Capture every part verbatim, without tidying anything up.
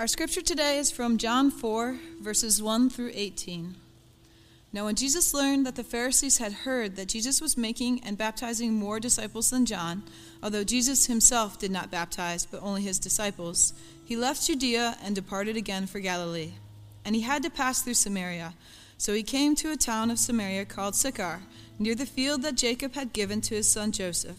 Our scripture today is from John four, verses one through eighteen. Now when Jesus learned that the Pharisees had heard that Jesus was making and baptizing more disciples than John, although Jesus himself did not baptize, but only his disciples, he left Judea and departed again for Galilee. And he had to pass through Samaria. So he came to a town of Samaria called Sychar, near the field that Jacob had given to his son Joseph.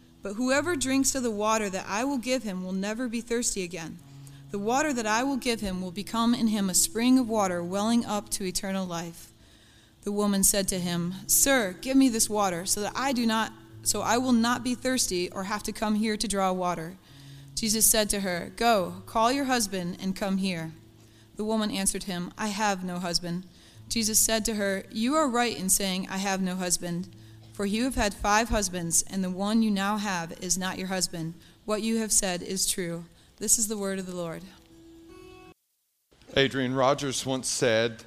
But whoever drinks of the water that I will give him will never be thirsty again. The water that I will give him will become in him a spring of water welling up to eternal life." The woman said to him, "Sir, give me this water so that I do not, so I will not be thirsty or have to come here to draw water." Jesus said to her, "Go, call your husband and come here." The woman answered him, "I have no husband." Jesus said to her, "You are right in saying, 'I have no husband.' For you have had five husbands, and the one you now have is not your husband. What you have said is true." This is the word of the Lord. Adrian Rogers once said,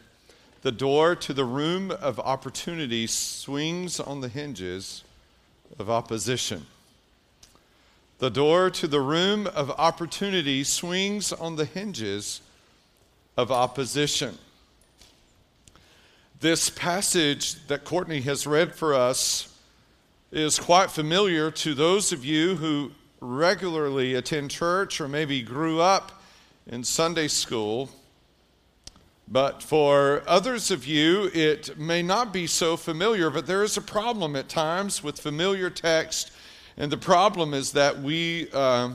"The door to the room of opportunity swings on the hinges of opposition." The door to the room of opportunity swings on the hinges of opposition. This passage that Courtney has read for us is quite familiar to those of you who regularly attend church or maybe grew up in Sunday school. But for others of you, it may not be so familiar, but there is a problem at times with familiar text. And the problem is that we, uh,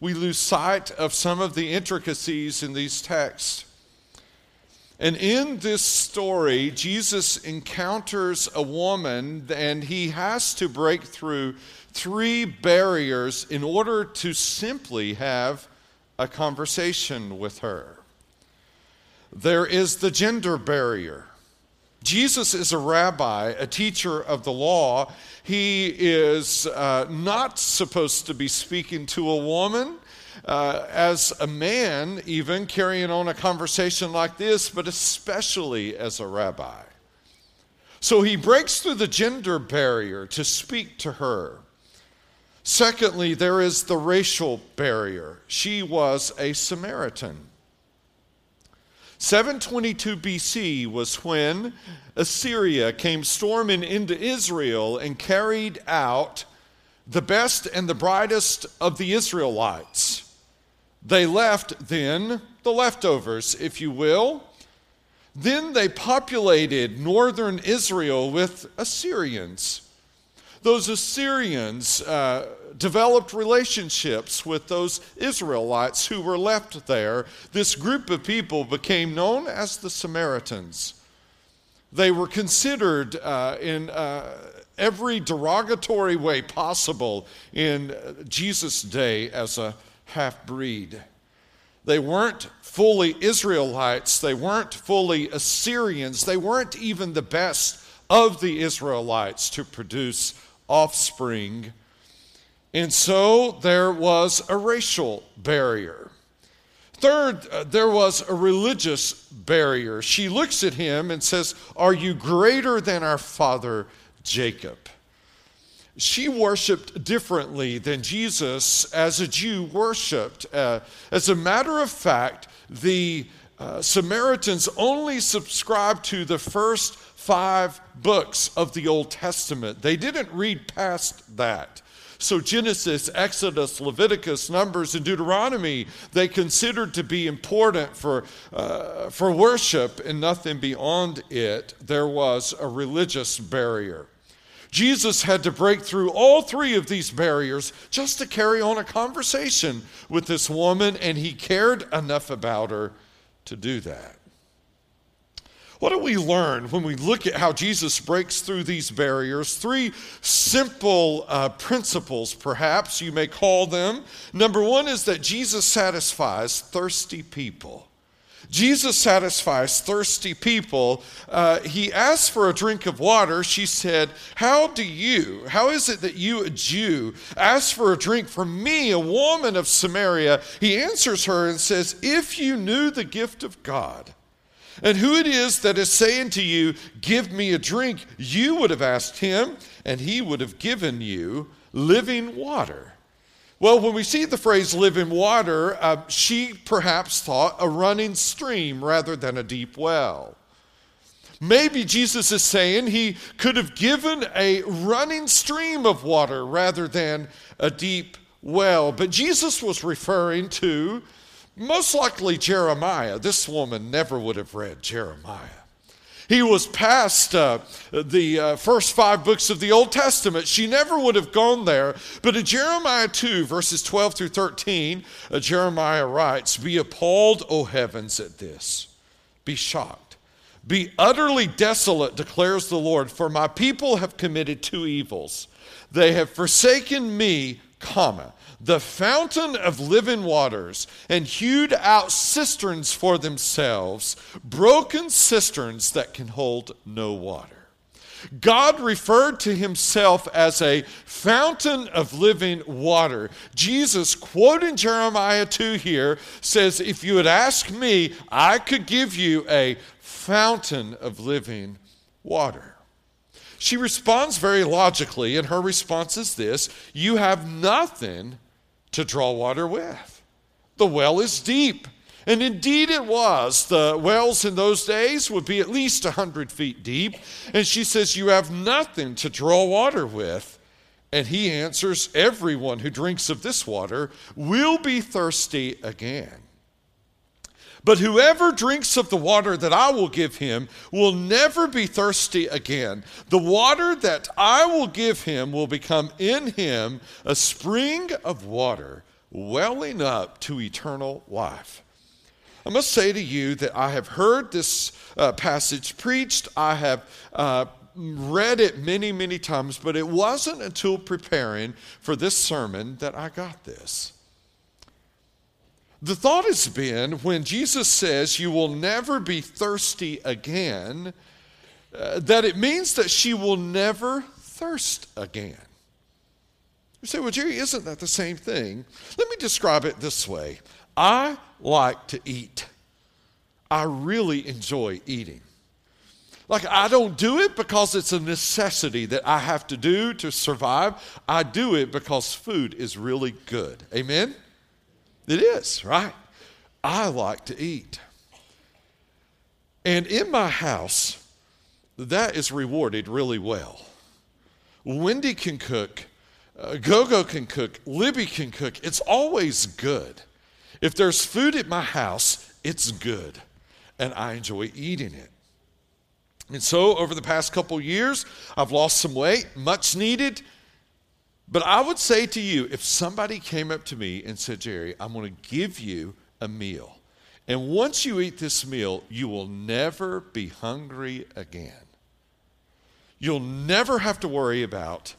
we lose sight of some of the intricacies in these texts. And in this story, Jesus encounters a woman, and he has to break through three barriers in order to simply have a conversation with her. There is the gender barrier. Jesus is a rabbi, a teacher of the law. He is uh, not supposed to be speaking to a woman. Uh, as a man, even carrying on a conversation like this, but especially as a rabbi. So he breaks through the gender barrier to speak to her. Secondly, there is the racial barrier. She was a Samaritan. seven twenty-two B C was when Assyria came storming into Israel and carried out the best and the brightest of the Israelites. They left then, the leftovers, if you will. Then they populated northern Israel with Assyrians. Those Assyrians uh, developed relationships with those Israelites who were left there. This group of people became known as the Samaritans. They were considered uh, in uh, every derogatory way possible in Jesus' day as a half-breed. They weren't fully Israelites. They weren't fully Assyrians. They weren't even the best of the Israelites to produce offspring. And so there was a racial barrier. Third, there was a religious barrier. She looks at him and says, "Are you greater than our father Jacob?" She worshiped differently than Jesus as a Jew worshiped. Uh, as a matter of fact, the uh, Samaritans only subscribed to the first five books of the Old Testament. They didn't read past that. So Genesis, Exodus, Leviticus, Numbers, and Deuteronomy, they considered to be important for, uh, for worship, and nothing beyond it. There was a religious barrier. Jesus had to break through all three of these barriers just to carry on a conversation with this woman, and he cared enough about her to do that. What do we learn when we look at how Jesus breaks through these barriers? Three simple uh, principles, perhaps you may call them. Number one is that Jesus satisfies thirsty people. Jesus satisfies thirsty people. Uh, he asked for a drink of water. She said, how do you, how is it that you, a Jew, ask for a drink from me, a woman of Samaria? He answers her and says, if you knew the gift of God and who it is that is saying to you, give me a drink, you would have asked him, and he would have given you living water. Well, when we see the phrase living water, uh, she perhaps thought a running stream rather than a deep well. Maybe Jesus is saying he could have given a running stream of water rather than a deep well. But Jesus was referring to most likely Jeremiah. This woman never would have read Jeremiah. He was past uh, the uh, first five books of the Old Testament. She never would have gone there. But in Jeremiah two, verses twelve through thirteen, uh, Jeremiah writes, be appalled, O heavens, at this. Be shocked. Be utterly desolate, declares the Lord, for my people have committed two evils. They have forsaken me, comma, the fountain of living waters, and hewed out cisterns for themselves, broken cisterns that can hold no water. God referred to himself as a fountain of living water. Jesus, quoting Jeremiah two here, says, if you would ask me, I could give you a fountain of living water. She responds very logically, and her response is this: you have nothing to draw water with. The well is deep. And indeed it was. The wells in those days would be at least one hundred feet deep. And she says, you have nothing to draw water with. And he answers, everyone who drinks of this water will be thirsty again. But whoever drinks of the water that I will give him will never be thirsty again. The water that I will give him will become in him a spring of water welling up to eternal life. I must say to you that I have heard this uh, passage preached. I have uh, read it many, many times, but it wasn't until preparing for this sermon that I got this. The thought has been, when Jesus says you will never be thirsty again, uh, that it means that she will never thirst again. You say, well, Jerry, isn't that the same thing? Let me describe it this way. I like to eat. I really enjoy eating. Like, I don't do it because it's a necessity that I have to do to survive. I do it because food is really good. Amen? It is, right? I like to eat. And in my house, that is rewarded really well. Wendy can cook. Uh, Gogo can cook. Libby can cook. It's always good. If there's food at my house, it's good. And I enjoy eating it. And so over the past couple years, I've lost some weight, much needed. But I would say to you, if somebody came up to me and said, Jerry, I'm going to give you a meal, and once you eat this meal, you will never be hungry again. You'll never have to worry about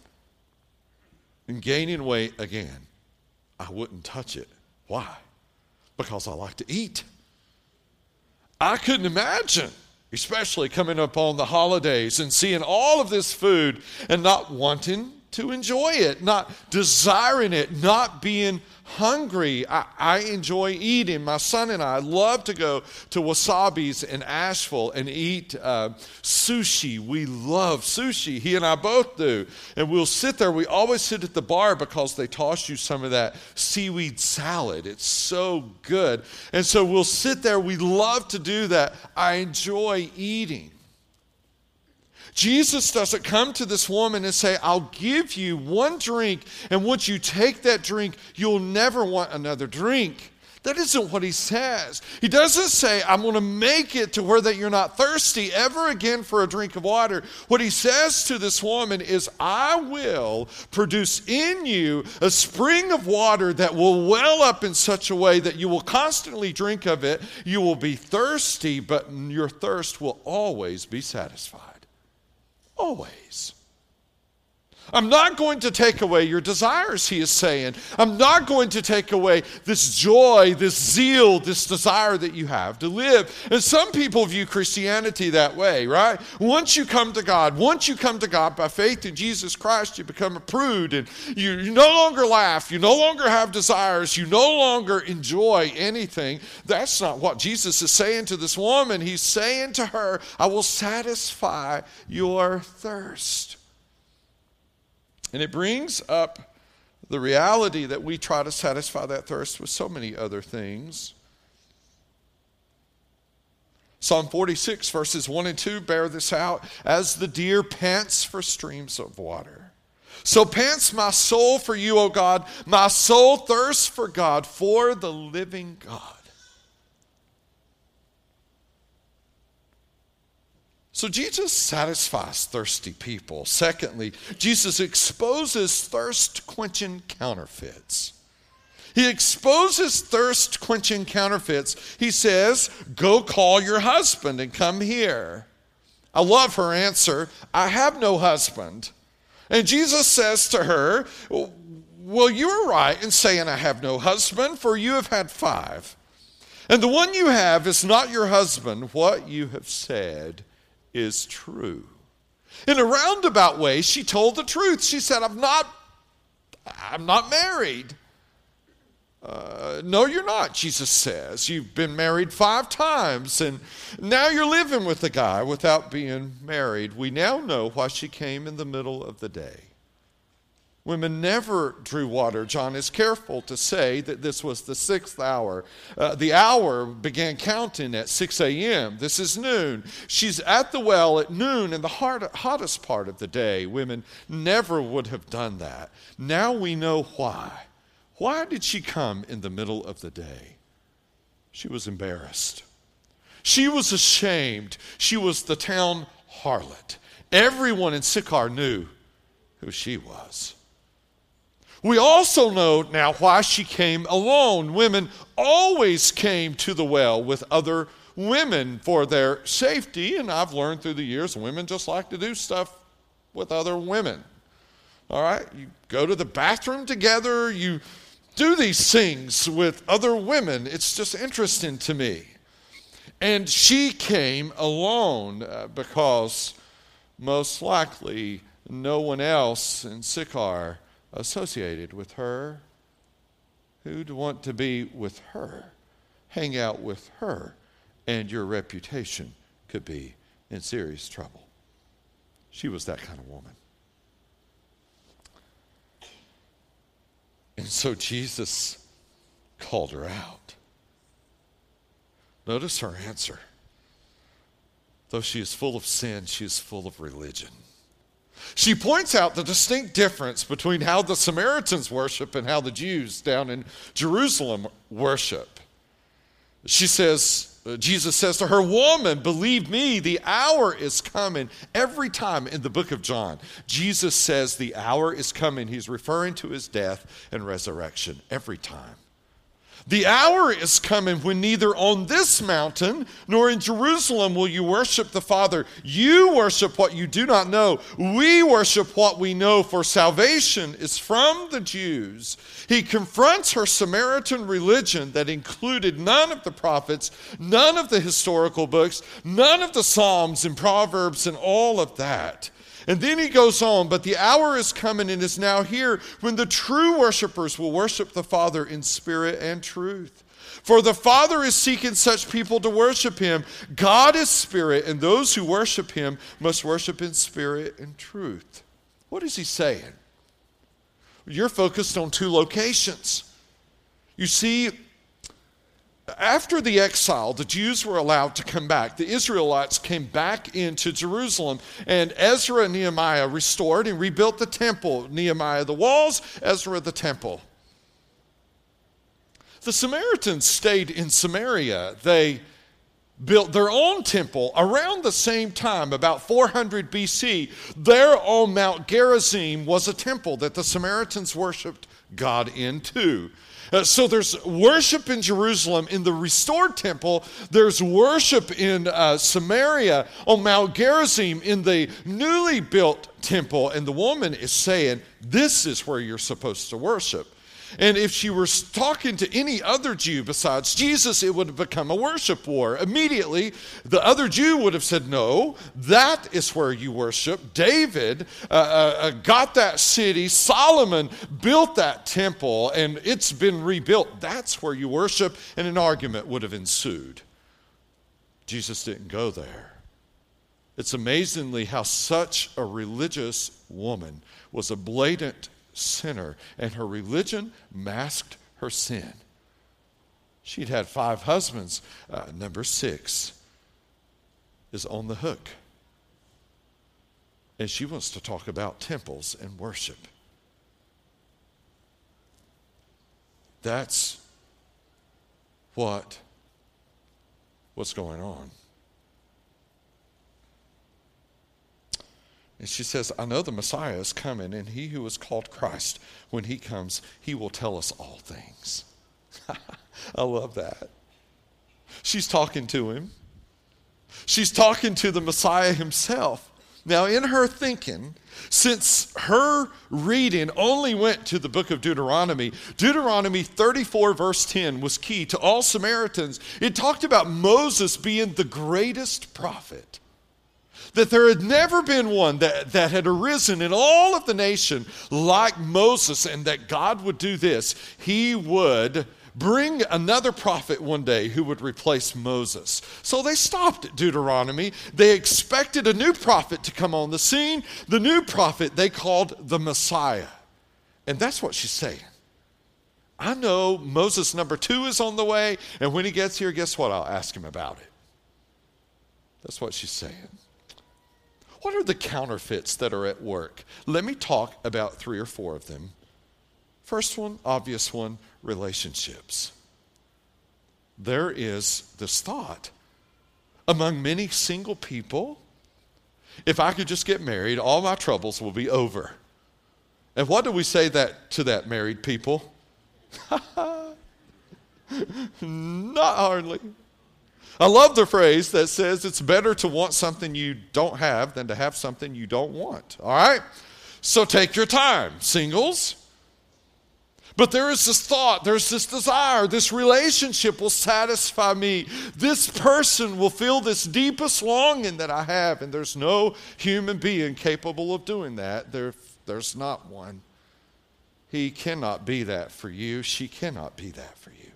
gaining weight again. I wouldn't touch it. Why? Because I like to eat. I couldn't imagine, especially coming up on the holidays and seeing all of this food and not wanting to enjoy it, not desiring it, not being hungry. I, I enjoy eating. My son and I love to go to Wasabi's in Asheville and eat uh, sushi. We love sushi. He and I both do. And we'll sit there. We always sit at the bar because they toss you some of that seaweed salad. It's so good. And so we'll sit there. We love to do that. I enjoy eating. Jesus doesn't come to this woman and say, I'll give you one drink, and once you take that drink, you'll never want another drink. That isn't what he says. He doesn't say, I'm going to make it to where that you're not thirsty ever again for a drink of water. What he says to this woman is, I will produce in you a spring of water that will well up in such a way that you will constantly drink of it. You will be thirsty, but your thirst will always be satisfied. Always. I'm not going to take away your desires, he is saying. I'm not going to take away this joy, this zeal, this desire that you have to live. And some people view Christianity that way, right? Once you come to God, once you come to God by faith in Jesus Christ, you become a prude, and you, you no longer laugh, you no longer have desires, you no longer enjoy anything. That's not what Jesus is saying to this woman. He's saying to her, I will satisfy your thirst. And it brings up the reality that we try to satisfy that thirst with so many other things. Psalm forty-six, verses one and two bear this out. As the deer pants for streams of water, so pants my soul for you, O God. My soul thirsts for God, for the living God. So Jesus satisfies thirsty people. Secondly, Jesus exposes thirst-quenching counterfeits. He exposes thirst-quenching counterfeits. He says, go call your husband and come here. I love her answer, I have no husband. And Jesus says to her, well, you are right in saying I have no husband, for you have had five. And the one you have is not your husband. What you have said is true. In a roundabout way, she told the truth. She said, I'm not, I'm not married. Uh, no, you're not, Jesus says. You've been married five times, and now you're living with a guy without being married. We now know why she came in the middle of the day. Women never drew water. John is careful to say that this was the sixth hour. Uh, the hour began counting at six a.m. This is noon. She's at the well at noon in the hard, hottest part of the day. Women never would have done that. Now we know why. Why did she come in the middle of the day? She was embarrassed. She was ashamed. She was the town harlot. Everyone in Sychar knew who she was. We also know now why she came alone. Women always came to the well with other women for their safety, and I've learned through the years women just like to do stuff with other women. All right? You go to the bathroom together, you do these things with other women. It's just interesting to me. And she came alone because most likely no one else in Sychar associated with her. Who'd want to be with her, hang out with her, and your reputation could be in serious trouble? She was that kind of woman. And so Jesus called her out. Notice her answer. Though she is full of sin, she is full of religion. She points out the distinct difference between how the Samaritans worship and how the Jews down in Jerusalem worship. She says, Jesus says to her, woman, believe me, the hour is coming. Every time in the book of John, Jesus says the hour is coming. He's referring to his death and resurrection every time. The hour is coming when neither on this mountain nor in Jerusalem will you worship the Father. You worship what you do not know. We worship what we know, for salvation is from the Jews. He confronts her Samaritan religion that included none of the prophets, none of the historical books, none of the Psalms and Proverbs and all of that. And then he goes on, but the hour is coming and is now here when the true worshipers will worship the Father in spirit and truth. For the Father is seeking such people to worship him. God is spirit, and those who worship him must worship in spirit and truth. What is he saying? You're focused on two locations. You see, After the exile, the Jews were allowed to come back. The Israelites came back into Jerusalem, and Ezra and Nehemiah restored and rebuilt the temple. Nehemiah the walls, Ezra the temple. The Samaritans stayed in Samaria. They built their own temple around the same time, about four hundred B C. There on Mount Gerizim was a temple that the Samaritans worshiped God in too. Uh, so there's worship in Jerusalem in the restored temple. There's worship in uh, Samaria on Mount Gerizim in the newly built temple. And the woman is saying, this is where you're supposed to worship. And if she were talking to any other Jew besides Jesus, it would have become a worship war. Immediately, the other Jew would have said, no, that is where you worship. David uh, uh, got that city. Solomon built that temple, and it's been rebuilt. That's where you worship. And an argument would have ensued. Jesus didn't go there. It's amazingly how such a religious woman was a blatant sinner, and her religion masked her sin. She'd had five husbands. Uh, number six is on the hook. And she wants to talk about temples and worship. That's what what's going on. And she says, I know the Messiah is coming, and he who is called Christ, when he comes, he will tell us all things. I love that. She's talking to him. She's talking to the Messiah himself. Now, in her thinking, since her reading only went to the book of Deuteronomy, Deuteronomy thirty-four verse ten was key to all Samaritans. It talked about Moses being the greatest prophet, that there had never been one that, that had arisen in all of the nation like Moses, and that God would do this. He would bring another prophet one day who would replace Moses. So they stopped at Deuteronomy. They expected a new prophet to come on the scene. The new prophet they called the Messiah. And that's what she's saying. I know Moses number two is on the way, and when he gets here, guess what? I'll ask him about it. That's what she's saying. What are the counterfeits that are at work? Let me talk about three or four of them. First one, obvious one, relationships. There is this thought among many single people, if I could just get married, all my troubles will be over. And what do we say that to that married people? Not hardly. I love the phrase that says it's better to want something you don't have than to have something you don't want. All right? So take your time, singles. But there is this thought, there's this desire, this relationship will satisfy me. This person will fill this deepest longing that I have. And there's no human being capable of doing that. There, there's not one. He cannot be that for you. She cannot be that for you.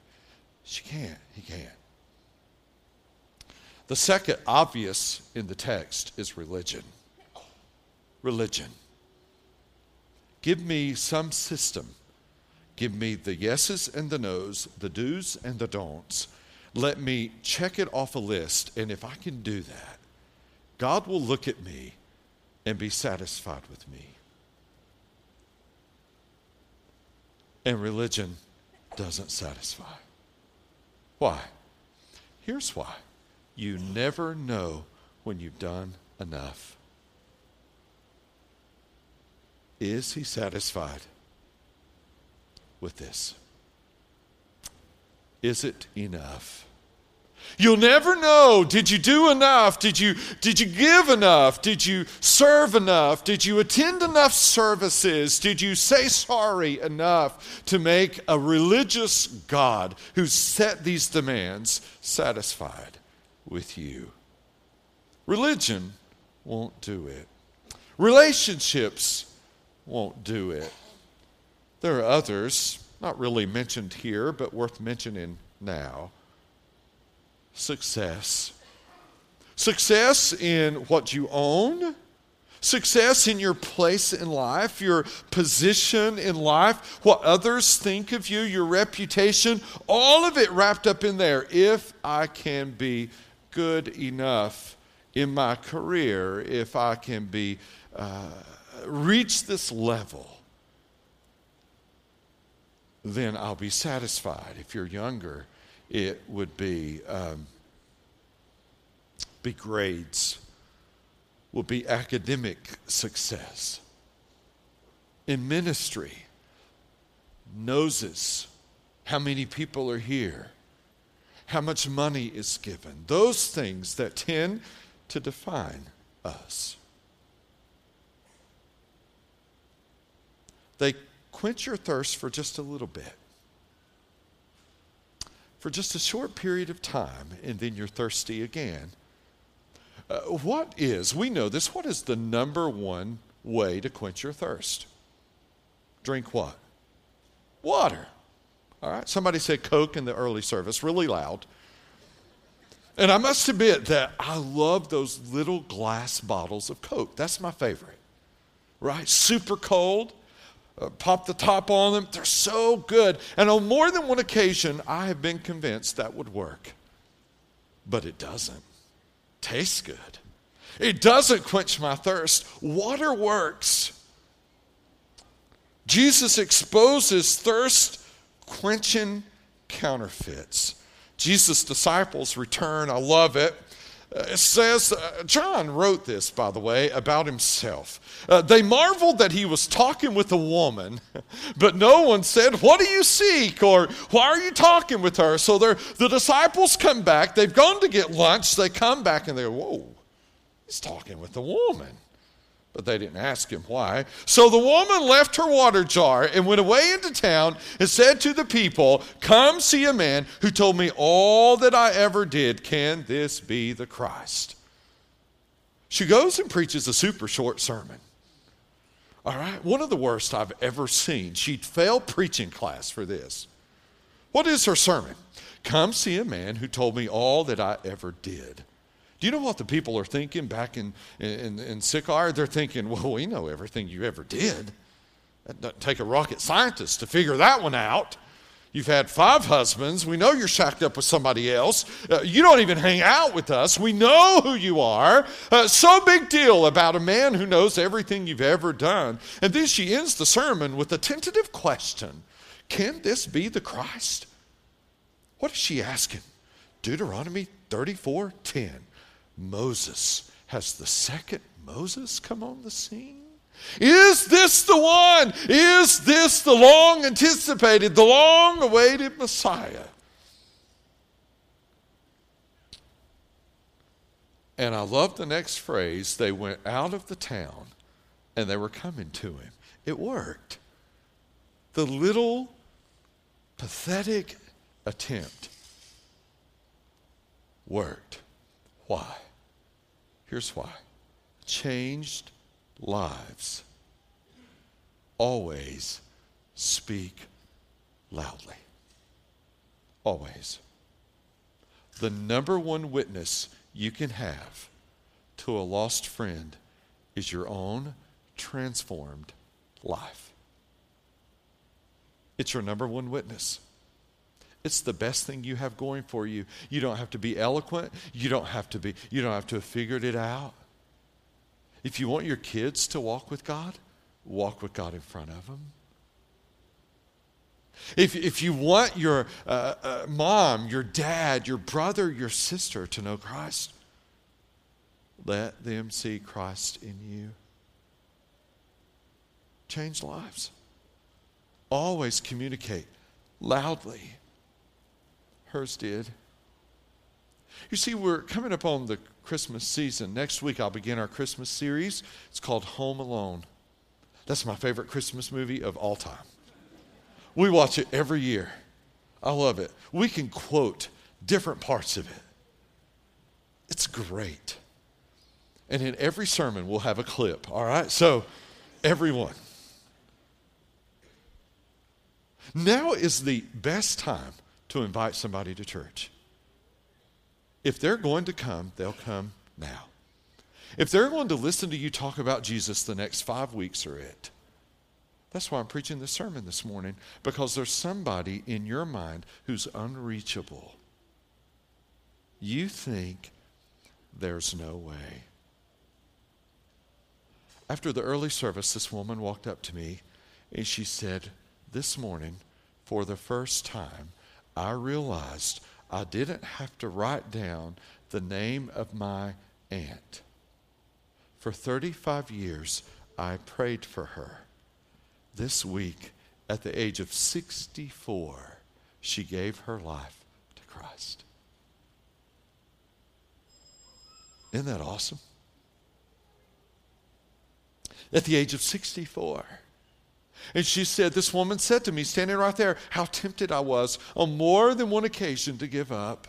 She can't. He can't. The second obvious in the text is religion. Religion. Give me some system. Give me the yeses and the nos, the do's and the don'ts. Let me check it off a list, and if I can do that, God will look at me and be satisfied with me. And religion doesn't satisfy. Why? Here's why. You never know when you've done enough. Is he satisfied with this? Is it enough? You'll never know. Did you do enough? Did you, did you give enough? Did you serve enough? Did you attend enough services? Did you say sorry enough to make a religious God who set these demands satisfied with you? Religion won't do it. Relationships won't do it. There are others, not really mentioned here, but worth mentioning now. Success. Success in what you own. Success in your place in life, your position in life, what others think of you, your reputation, all of it wrapped up in there. If I can be good enough in my career, if I can be uh, reach this level, then I'll be satisfied. If you're younger, it would be, um, be grades. Will be academic success. In ministry, noses, how many people are here, how much money is given, those things that tend to define us. They quench your thirst for just a little bit, for just a short period of time, and then you're thirsty again. Uh, what is, we know this, what is the number one way to quench your thirst? Drink what? Water. All right, somebody said Coke in the early service, really loud. And I must admit that I love those little glass bottles of Coke. That's my favorite, right? Super cold, uh, pop the top on them. They're so good. And on more than one occasion, I have been convinced that would work, but it doesn't. Tastes good. It doesn't quench my thirst. Water works. Jesus exposes thirst quenching counterfeits. Jesus' disciples return. I love it. It says, uh, John wrote this, by the way, about himself. Uh, they marveled that he was talking with a woman, but no one said, what do you seek? Or why are you talking with her? So the disciples come back. They've gone to get lunch. They come back and they go, whoa, he's talking with a woman. But they didn't ask him why. So the woman left her water jar and went away into town and said to the people, come see a man who told me all that I ever did. Can this be the Christ? She goes and preaches a super short sermon. All right, one of the worst I've ever seen. She'd fail preaching class for this. What is her sermon? Come see a man who told me all that I ever did. Do you know what the people are thinking back in, in, in Sychar? They're thinking, well, we know everything you ever did. That doesn't take a rocket scientist to figure that one out. You've had five husbands. We know you're shacked up with somebody else. Uh, you don't even hang out with us. We know who you are. Uh, so big deal about a man who knows everything you've ever done. And then she ends the sermon with a tentative question. Can this be the Christ? What is she asking? Deuteronomy thirty-four ten. Moses. Has the second Moses come on the scene? Is this the one? Is this the long anticipated, the long awaited Messiah? And I love the next phrase. They went out of the town and they were coming to him. It worked. The little pathetic attempt worked. Why? Here's why. Changed lives always speak loudly. Always. The number one witness you can have to a lost friend is your own transformed life. It's your number one witness. It's the best thing you have going for you. You don't have to be eloquent. You don't have to be, you don't have to have figured it out. If you want your kids to walk with God, walk with God in front of them. If, if you want your uh, uh, mom, your dad, your brother, your sister to know Christ, let them see Christ in you. Change lives. Always communicate loudly. Hers did. You see, we're coming up on the Christmas season. Next week, I'll begin our Christmas series. It's called Home Alone. That's my favorite Christmas movie of all time. We watch it every year. I love it. We can quote different parts of it. It's great. And in every sermon, we'll have a clip, all right? So, everyone. Now is the best time to invite somebody to church. If they're going to come, they'll come now. If they're going to listen to you talk about Jesus the next five weeks are it. That's why I'm preaching this sermon this morning, because there's somebody in your mind who's unreachable. You think there's no way. After the early service, this woman walked up to me and she said, "This morning, for the first time, I realized I didn't have to write down the name of my aunt. For thirty-five years, I prayed for her. This week, at the age of sixty-four, she gave her life to Christ." Isn't that awesome? At the age of sixty-four. And she said, this woman said to me, standing right there, how tempted I was on more than one occasion to give up.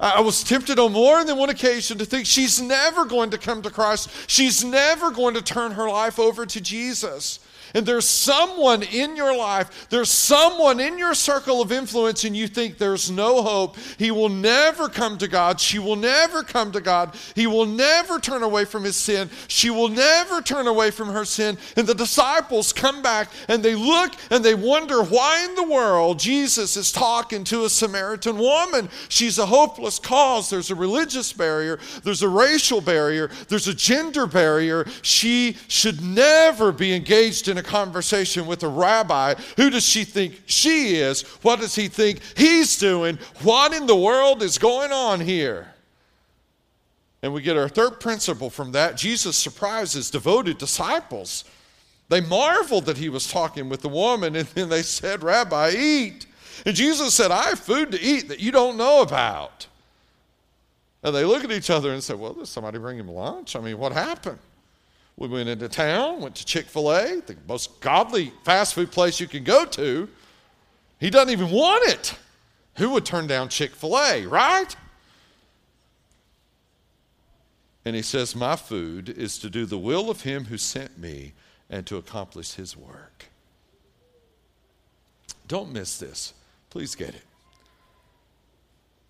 I was tempted on more than one occasion to think she's never going to come to Christ. She's never going to turn her life over to Jesus. And there's someone in your life, there's someone in your circle of influence, and you think there's no hope. He will never come to God. She will never come to God. He will never turn away from his sin. She will never turn away from her sin. And the disciples come back, and they look, and they wonder why in the world Jesus is talking to a Samaritan woman. She's a hopeless cause. There's a religious barrier. There's a racial barrier. There's a gender barrier. She should never be engaged in a conversation with a rabbi. Who does she think she is? What does he think he's doing? What in the world is going on here? And we get our third principle from that. Jesus surprises devoted disciples. They marveled that he was talking with the woman, and then they said, "Rabbi, eat." And Jesus said, "I have food to eat that you don't know about." And they look at each other and say, "Well, did somebody bring him lunch? I mean, what happened?" We went into town, went to Chick-fil-A, the most godly fast food place you can go to. He doesn't even want it. Who would turn down Chick-fil-A, right? And he says, "My food is to do the will of him who sent me and to accomplish his work." Don't miss this. Please get it.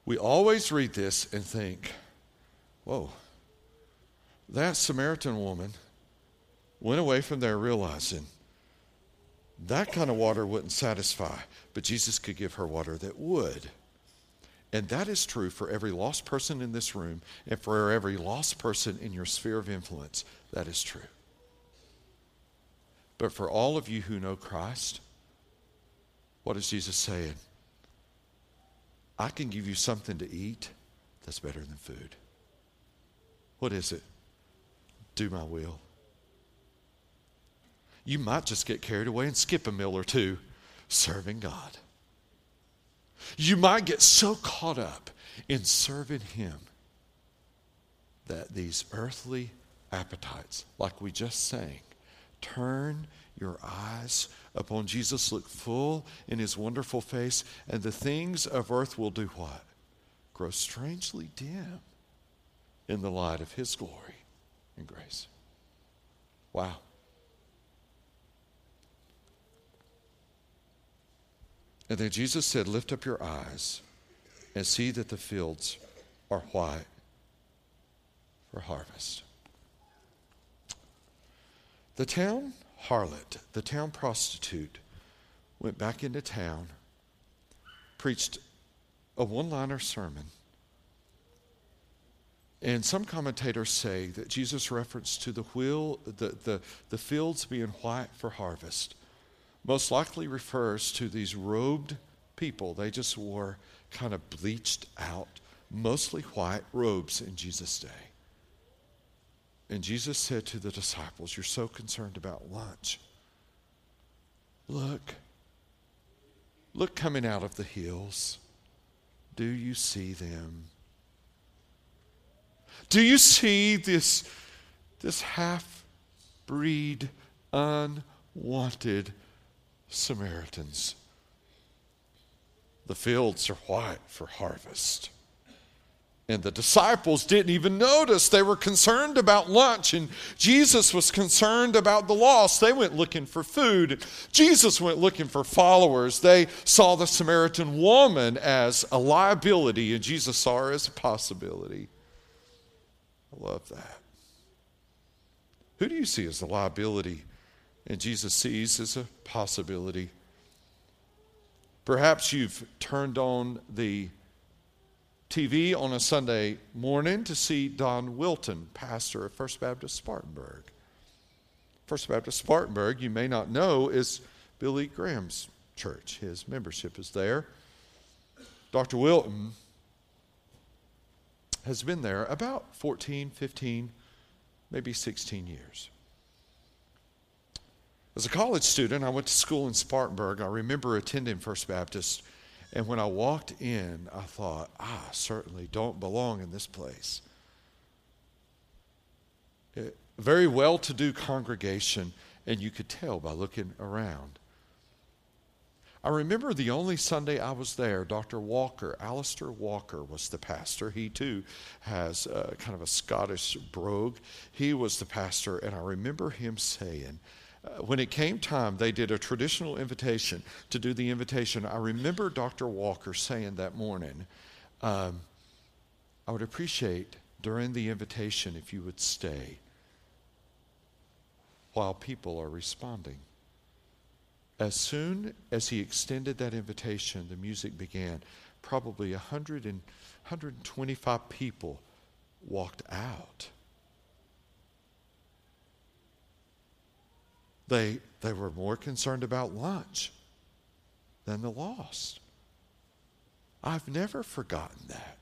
We always read this and think, whoa, that Samaritan woman went away from there realizing that kind of water wouldn't satisfy, but Jesus could give her water that would. And that is true for every lost person in this room and for every lost person in your sphere of influence. That is true. But for all of you who know Christ, what is Jesus saying? I can give you something to eat that's better than food. What is it? Do my will. You might just get carried away and skip a meal or two serving God. You might get so caught up in serving him that these earthly appetites, like we just sang, turn your eyes upon Jesus, look full in his wonderful face, and the things of earth will do what? Grow strangely dim in the light of his glory and grace. Wow. And then Jesus said, "Lift up your eyes and see that the fields are white for harvest." The town harlot, the town prostitute, went back into town, preached a one-liner sermon. And some commentators say that Jesus' reference to the, wheel, the, the, the fields being white for harvest most likely refers to these robed people. They just wore kind of bleached out, mostly white robes in Jesus' day. And Jesus said to the disciples, "You're so concerned about lunch. Look, look coming out of the hills. Do you see them? Do you see this, this half-breed, unwanted Samaritans? The fields are white for harvest." And the disciples didn't even notice. They were concerned about lunch, and Jesus was concerned about the lost. They went looking for food. Jesus went looking for followers. They saw the Samaritan woman as a liability, and Jesus saw her as a possibility. I love that. Who do you see as the liability? And Jesus sees as a possibility. Perhaps you've turned on the T V on a Sunday morning to see Don Wilton, pastor of First Baptist Spartanburg. First Baptist Spartanburg, you may not know, is Billy Graham's church. His membership is there. Doctor Wilton has been there about fourteen, fifteen, maybe sixteen years. As a college student, I went to school in Spartanburg. I remember attending First Baptist, and when I walked in, I thought, I certainly don't belong in this place. A very well-to-do congregation, and you could tell by looking around. I remember the only Sunday I was there, Doctor Walker, Alistair Walker, was the pastor. He, too, has a, kind of a Scottish brogue. He was the pastor, and I remember him saying, uh, when it came time, they did a traditional invitation to do the invitation. I remember Doctor Walker saying that morning, um, I would appreciate during the invitation if you would stay while people are responding. As soon as he extended that invitation, the music began. Probably one hundred and one hundred twenty-five people walked out. They, they were more concerned about lunch than the lost. I've never forgotten that.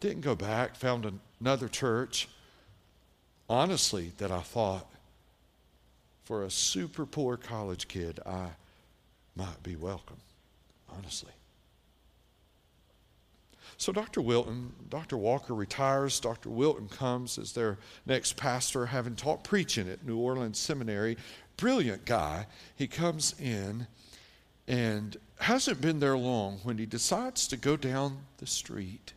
Didn't go back, found another church, honestly, that I thought, for a super poor college kid, I might be welcome, honestly. So Doctor Wilton, Doctor Walker retires. Doctor Wilton comes as their next pastor, having taught preaching at New Orleans Seminary. Brilliant guy. He comes in and hasn't been there long when he decides to go down the street.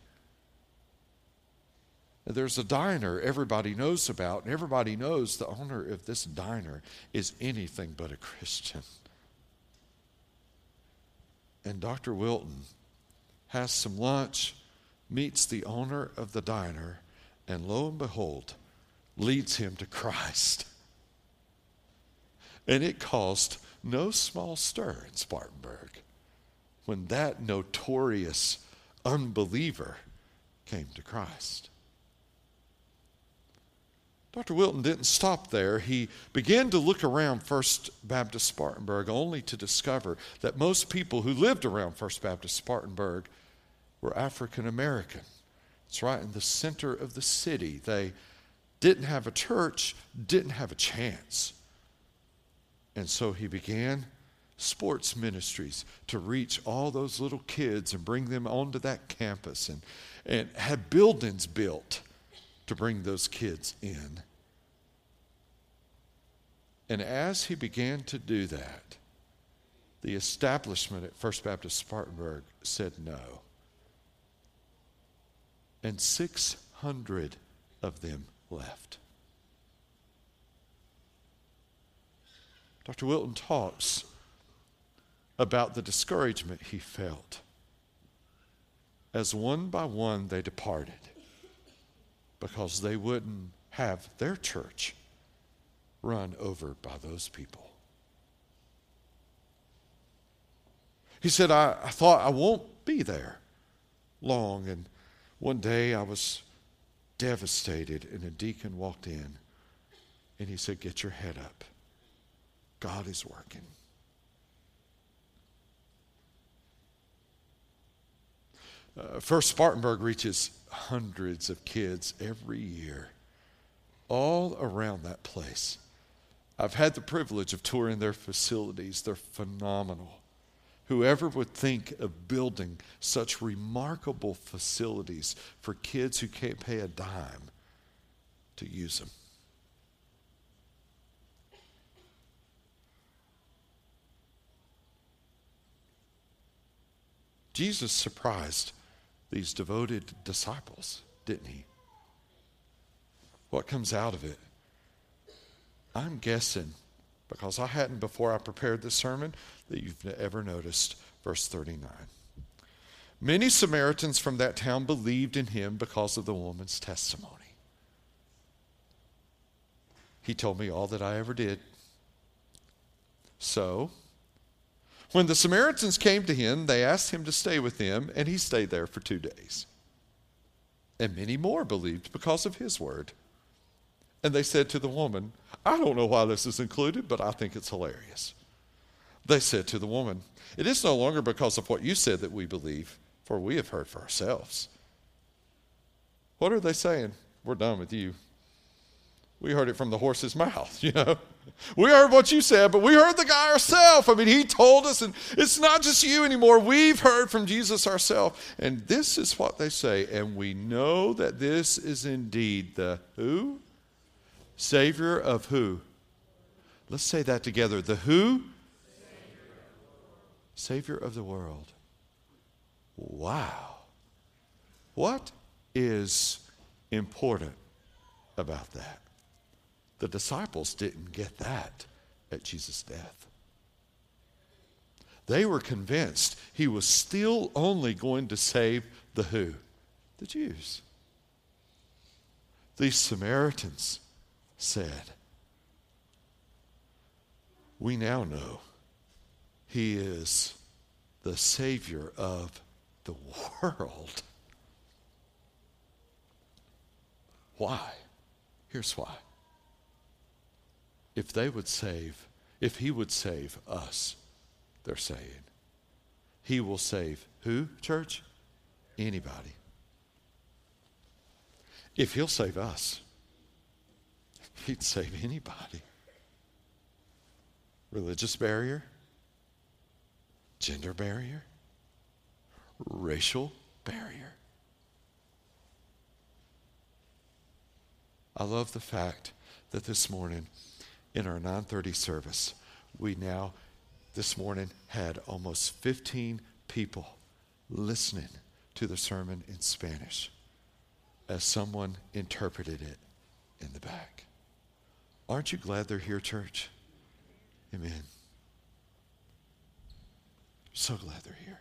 There's a diner everybody knows about, and everybody knows the owner of this diner is anything but a Christian. And Doctor Wilton has some lunch, meets the owner of the diner, and lo and behold, leads him to Christ. And it caused no small stir in Spartanburg when that notorious unbeliever came to Christ. Doctor Wilton didn't stop there. He began to look around First Baptist Spartanburg only to discover that most people who lived around First Baptist Spartanburg were African American. It's right in the center of the city. They didn't have a church, didn't have a chance. And so he began sports ministries to reach all those little kids and bring them onto that campus, and, and had buildings built to bring those kids in. And as he began to do that, the establishment at First Baptist Spartanburg said no. And six hundred of them left. Doctor Wilton talks about the discouragement he felt as one by one they departed, because they wouldn't have their church run over by those people. He said, I, I thought I won't be there long. And one day I was devastated, and a deacon walked in, and he said, get your head up. God is working. Uh, First Spartanburg reaches hundreds of kids every year all around that place. I've had the privilege of touring their facilities. They're phenomenal. Whoever would think of building such remarkable facilities for kids who can't pay a dime to use them? Jesus surprised these devoted disciples, didn't he? What comes out of it? I'm guessing, because I hadn't before I prepared this sermon, that you've ever noticed verse thirty-nine. Many Samaritans from that town believed in him because of the woman's testimony. He told me all that I ever did. So, when the Samaritans came to him, they asked him to stay with them, and he stayed there for two days. And many more believed because of his word. And they said to the woman, I don't know why this is included, but I think it's hilarious. They said to the woman, it is no longer because of what you said that we believe, for we have heard for ourselves. What are they saying? We're done with you. We heard it from the horse's mouth, you know. We heard what you said, but we heard the guy ourselves. I mean, he told us, and it's not just you anymore. We've heard from Jesus ourselves. And this is what they say, and we know that this is indeed the who? Savior of who? Let's say that together. The who? Savior of the world. Wow. What is important about that? The disciples didn't get that at Jesus' death. They were convinced he was still only going to save the who? The Jews. These Samaritans said, we now know he is the Savior of the world. Why? Here's why. If they would save, if he would save us, they're saying, he will save who, church? Anybody. If he'll save us, he'd save anybody. Religious barrier, gender barrier, racial barrier. I love the fact that this morning, in our nine thirty service, we now, this morning, had almost fifteen people listening to the sermon in Spanish as someone interpreted it in the back. Aren't you glad they're here, church? Amen. So glad they're here.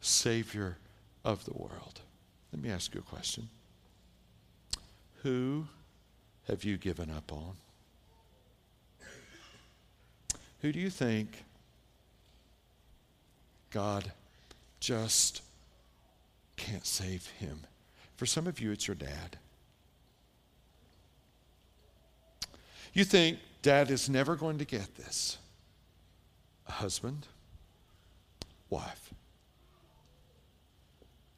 Savior of the world. Let me ask you a question. Who have you given up on? Who do you think God just can't save him? For some of you, it's your dad. You think dad is never going to get this. A husband, wife,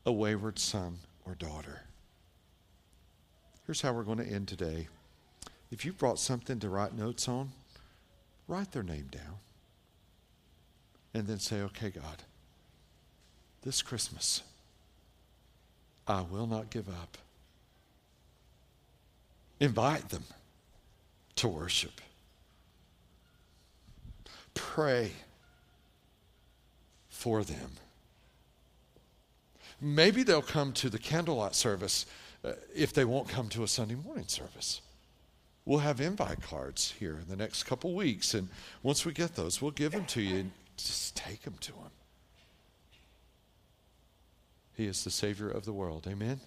a wayward son or daughter. Here's how we're going to end today. If you brought something to write notes on, write their name down. And then say, okay, God, this Christmas, I will not give up. Invite them to worship. Pray for them. Maybe they'll come to the candlelight service Uh, if they won't come to a Sunday morning service. We'll have invite cards here in the next couple weeks, and once we get those, we'll give them to you and just take them to him. He is the Savior of the world. Amen?